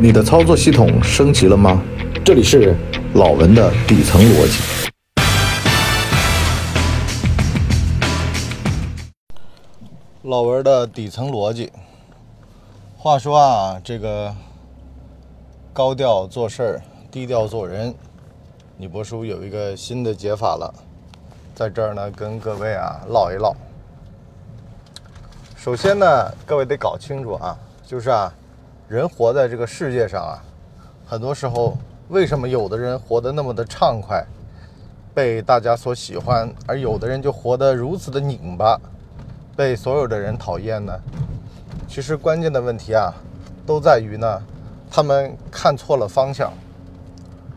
你的操作系统升级了吗？这里是老文的底层逻辑。老文的底层逻辑。话说啊，这个高调做事儿，低调做人。你博叔有一个新的解法了，在这儿呢跟各位啊唠一唠。首先呢，各位得搞清楚啊，就是啊，人活在这个世界上啊，很多时候为什么有的人活得那么的畅快，被大家所喜欢，而有的人就活得如此的拧巴，被所有的人讨厌呢？其实关键的问题啊，都在于呢，他们看错了方向。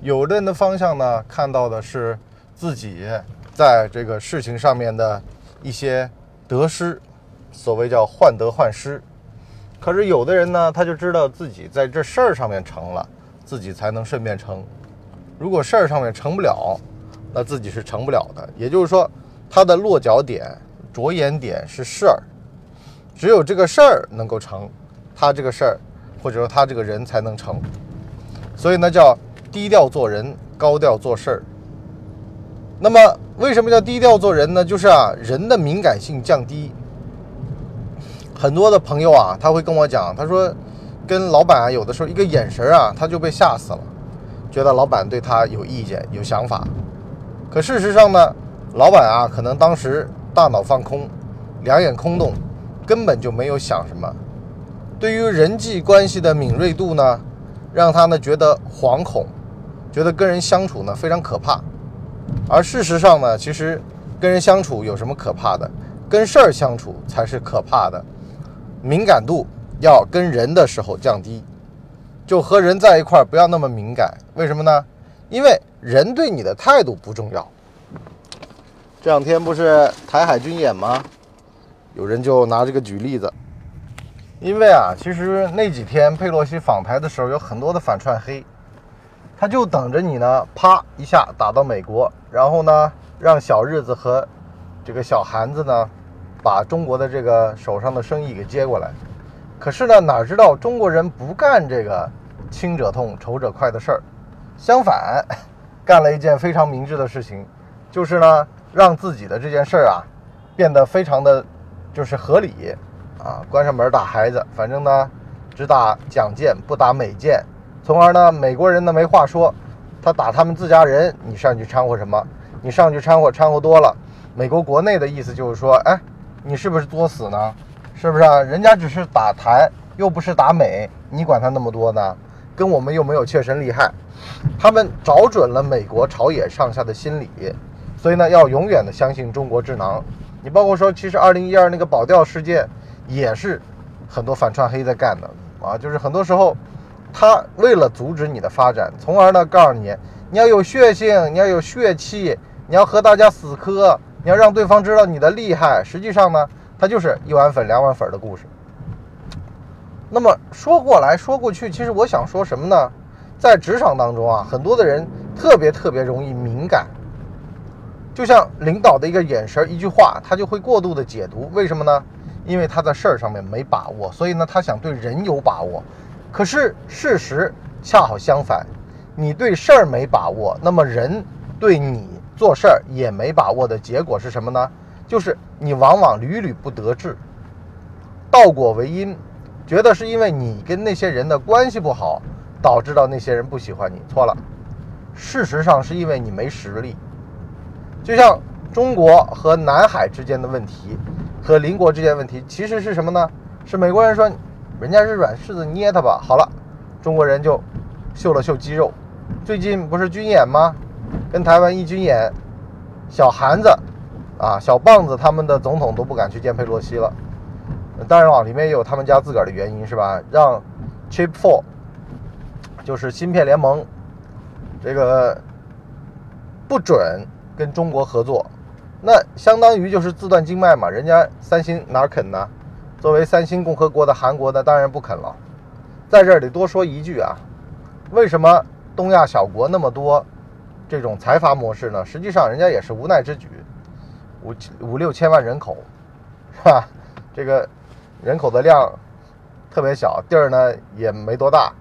有的人的方向呢，看到的是自己在这个事情上面的一些得失。所谓叫患得患失，可是有的人呢，他就知道自己在这事儿上面成了，自己才能顺便成。如果事儿上面成不了，那自己是成不了的。也就是说，他的落脚点、着眼点是事儿，只有这个事儿能够成，他这个事儿或者说他这个人才能成。所以呢，叫低调做人，高调做事儿。那么，为什么叫低调做人呢？就是啊，人的敏感性降低。很多的朋友啊，他会跟我讲，他说跟老板啊，有的时候一个眼神啊，他就被吓死了，觉得老板对他有意见有想法。可事实上呢，老板啊可能当时大脑放空，两眼空洞，根本就没有想什么。对于人际关系的敏锐度呢，让他呢觉得惶恐，觉得跟人相处呢非常可怕。而事实上呢，其实跟人相处有什么可怕的？跟事儿相处才是可怕的。敏感度要跟人的时候降低，就和人在一块儿不要那么敏感。为什么呢？因为人对你的态度不重要。这两天不是台海军演吗？有人就拿这个举例子，因为啊，其实那几天佩洛西访台的时候，有很多的反串黑，他就等着你呢，啪一下打到美国，然后呢，让小日子和这个小韩子呢，把中国的这个手上的生意给接过来。可是呢，哪知道中国人不干这个亲者痛仇者快的事儿，相反干了一件非常明智的事情，就是呢让自己的这件事儿啊变得非常的就是合理啊，关上门打孩子，反正呢只打蒋舰不打美舰，从而呢美国人呢没话说，他打他们自家人，你上去掺和什么？你上去掺和多了，美国国内的意思就是说，哎，你是不是作死呢？是不是啊？人家只是打台，又不是打美，你管他那么多呢？跟我们又没有切身利害。他们找准了美国朝野上下的心理，所以呢，要永远的相信中国智囊。你包括说，其实2012那个保钓事件也是很多反串黑在干的啊，就是很多时候他为了阻止你的发展，从而呢告诉你，你要有血性，你要有血气，你要和大家死磕。你要让对方知道你的厉害，实际上呢，它就是一碗粉两碗粉的故事。那么说过来说过去，其实我想说什么呢？在职场当中啊，很多的人特别容易敏感，就像领导的一个眼神、一句话，他就会过度的解读。为什么呢？因为他在事儿上面没把握，所以呢，他想对人有把握。可是事实恰好相反，你对事儿没把握，那么人对你做事儿也没把握的结果是什么呢？就是你往往屡屡不得志，倒果为因，觉得是因为你跟那些人的关系不好，导致到那些人不喜欢你。错了，事实上是因为你没实力。就像中国和南海之间的问题和邻国之间的问题，其实是什么呢？是美国人说人家是软柿子捏他吧，好了，中国人就秀了秀肌肉。最近不是军演吗？跟台湾一军演，小韩子啊小棒子他们的总统都不敢去见佩洛西了。当然了，里面也有他们家自个儿的原因，是吧？让 Chip 4 就是芯片联盟这个不准跟中国合作，那相当于就是自断经脉嘛。人家三星哪肯呢？作为三星共和国的韩国呢，当然不肯了。在这里多说一句啊，为什么东亚小国那么多这种财阀模式呢？实际上人家也是无奈之举，五六千万人口，是吧？这个人口的量特别小，地儿呢也没多大，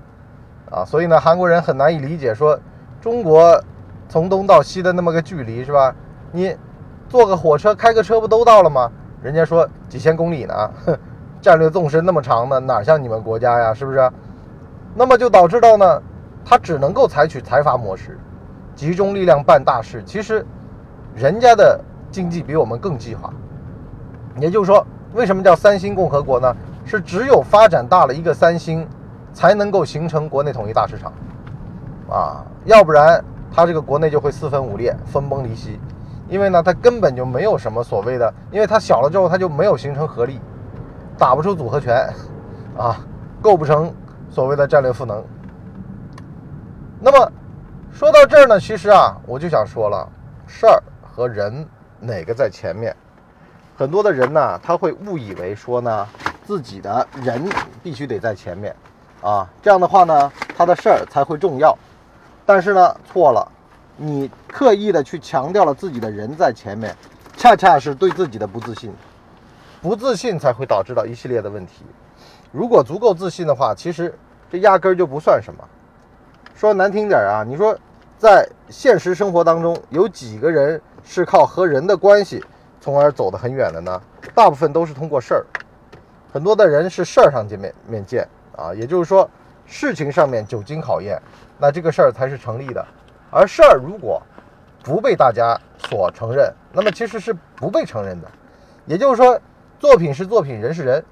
啊，所以呢，韩国人很难以理解说中国从东到西的那么个距离是吧？你坐个火车开个车不都到了吗？人家说几千公里呢，战略纵深那么长呢，哪像你们国家呀，是不是？那么就导致到呢，他只能够采取财阀模式，集中力量办大事。其实人家的经济比我们更计划，也就是说，为什么叫三星共和国呢？是只有发展大了一个三星，才能够形成国内统一大市场啊，要不然它这个国内就会四分五裂，分崩离析。因为呢，它根本就没有什么所谓的，因为它小了之后，它就没有形成合力，打不出组合拳啊，构不成所谓的战略赋能。那么说到这儿呢，其实啊，我就想说了，事儿和人哪个在前面？很多的人呢，他会误以为说呢，自己的人必须得在前面啊，这样的话呢，他的事儿才会重要。但是呢，错了，你刻意的去强调了自己的人在前面，恰恰是对自己的不自信，不自信才会导致到一系列的问题。如果足够自信的话，其实这压根儿就不算什么。说难听点啊，你说在现实生活当中，有几个人是靠和人的关系从而走得很远的呢？大部分都是通过事儿，很多的人是事儿上面见啊，也就是说事情上面久经考验，那这个事儿才是成立的。而事儿如果不被大家所承认，那么其实是不被承认的。也就是说，作品是作品，人是人。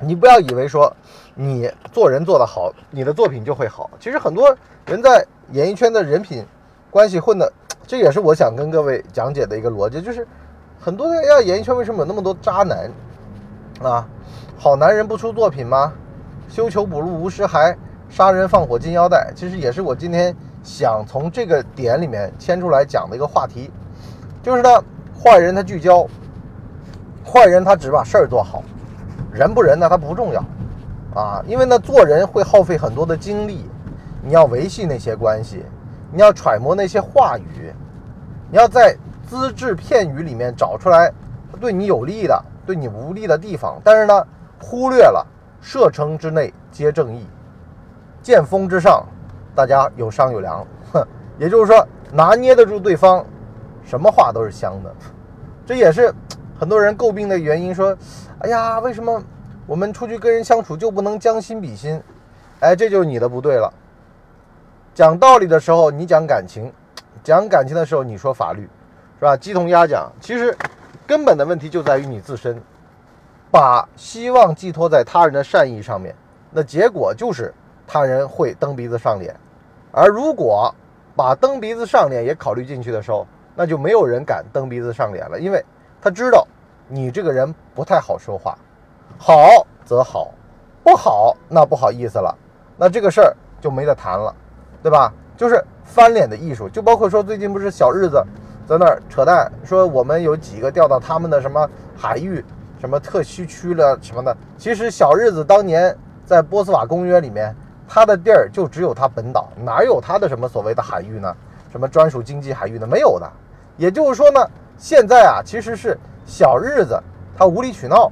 你不要以为说你做人做得好，你的作品就会好。其实很多人在演艺圈的人品关系混的，这也是我想跟各位讲解的一个逻辑，就是很多人要演艺圈为什么有那么多渣男啊？好男人不出作品吗？修球补路无尸骸，杀人放火金腰带，其实也是我今天想从这个点里面牵出来讲的一个话题，就是呢，坏人他聚焦，坏人他只把事儿做好，人不人呢他不重要啊，因为呢做人会耗费很多的精力，你要维系那些关系，你要揣摩那些话语，你要在资质片语里面找出来对你有利的对你无利的地方，但是呢忽略了射程之内皆正义，见风之上大家有商有量，也就是说拿捏得住对方，什么话都是香的。这也是很多人诟病的原因，说哎呀为什么我们出去跟人相处就不能将心比心，哎，这就是你的不对了。讲道理的时候你讲感情，讲感情的时候你说法律，是吧？鸡同鸭讲。其实根本的问题就在于你自身把希望寄托在他人的善意上面，那结果就是他人会蹬鼻子上脸。而如果把蹬鼻子上脸也考虑进去的时候，那就没有人敢蹬鼻子上脸了，因为他知道你这个人不太好说话，好则好，不好那不好意思了，那这个事儿就没得谈了，对吧？就是翻脸的艺术。就包括说最近不是小日子在那儿扯淡，说我们有几个调到他们的什么海域什么特区区了什么的，其实小日子当年在波斯瓦公约里面，他的地儿就只有他本岛，哪有他的什么所谓的海域呢？什么专属经济海域呢？没有的。也就是说呢，现在啊其实是小日子他无理取闹，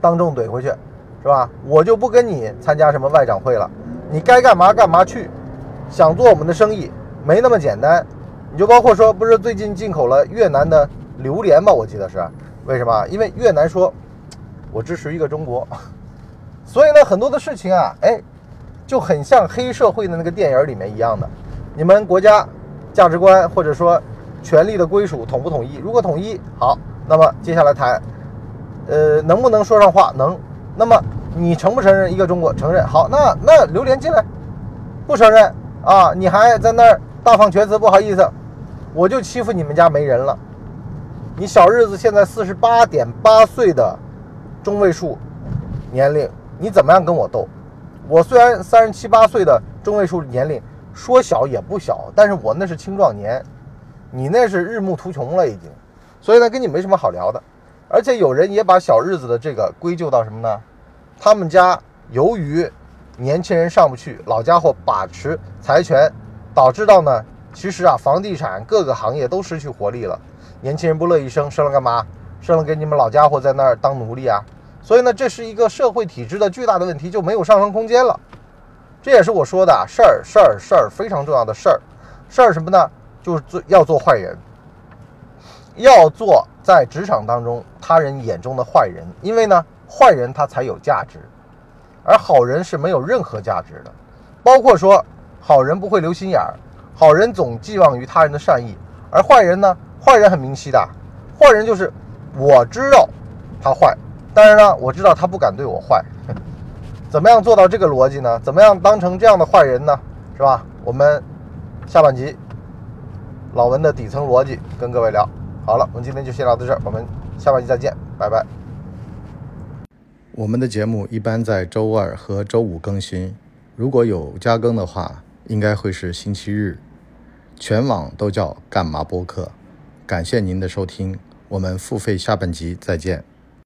当众怼回去，是吧？我就不跟你参加什么外长会了，你该干嘛干嘛去，想做我们的生意没那么简单。你就包括说不是最近进口了越南的榴莲吧，我记得是为什么？因为越南说我支持一个中国，所以呢很多的事情啊，哎，就很像黑社会的那个电影里面一样的，你们国家价值观或者说权力的归属统不统一？如果统一，好，那么接下来谈能不能说上话？能。那么你承不承认一个中国？承认。好，那榴莲进来。不承认啊，你还在那儿大放厥词，不好意思，我就欺负你们家没人了。你小日子现在48.8岁的中位数年龄，你怎么样跟我斗？我虽然37、8岁的中位数年龄，说小也不小，但是我那是青壮年，你那是日暮途穷了已经，所以呢跟你没什么好聊的。而且有人也把小日子的这个归咎到什么呢？他们家由于年轻人上不去，老家伙把持财权，导致到呢，其实啊，房地产各个行业都失去活力了。年轻人不乐意生，生了干嘛？生了给你们老家伙在那儿当奴隶啊！所以呢，这是一个社会体制的巨大的问题，就没有上升空间了。这也是我说的事儿，非常重要的事儿。事儿什么呢？就是要做坏人，要做在职场当中他人眼中的坏人。因为呢，坏人他才有价值，而好人是没有任何价值的。包括说，好人不会留心眼儿，好人总寄望于他人的善意，而坏人呢，坏人很明晰的，坏人就是我知道他坏，但是呢，我知道他不敢对我坏。怎么样做到这个逻辑呢？怎么样当成这样的坏人呢？是吧？我们下半集老文的底层逻辑跟各位聊。好了，我们今天就先聊到这儿，我们下半集再见，拜拜。我们的节目一般在周二和周五更新，如果有加更的话，应该会是星期日。全网都叫干嘛播客，感谢您的收听，我们付费下半集再见。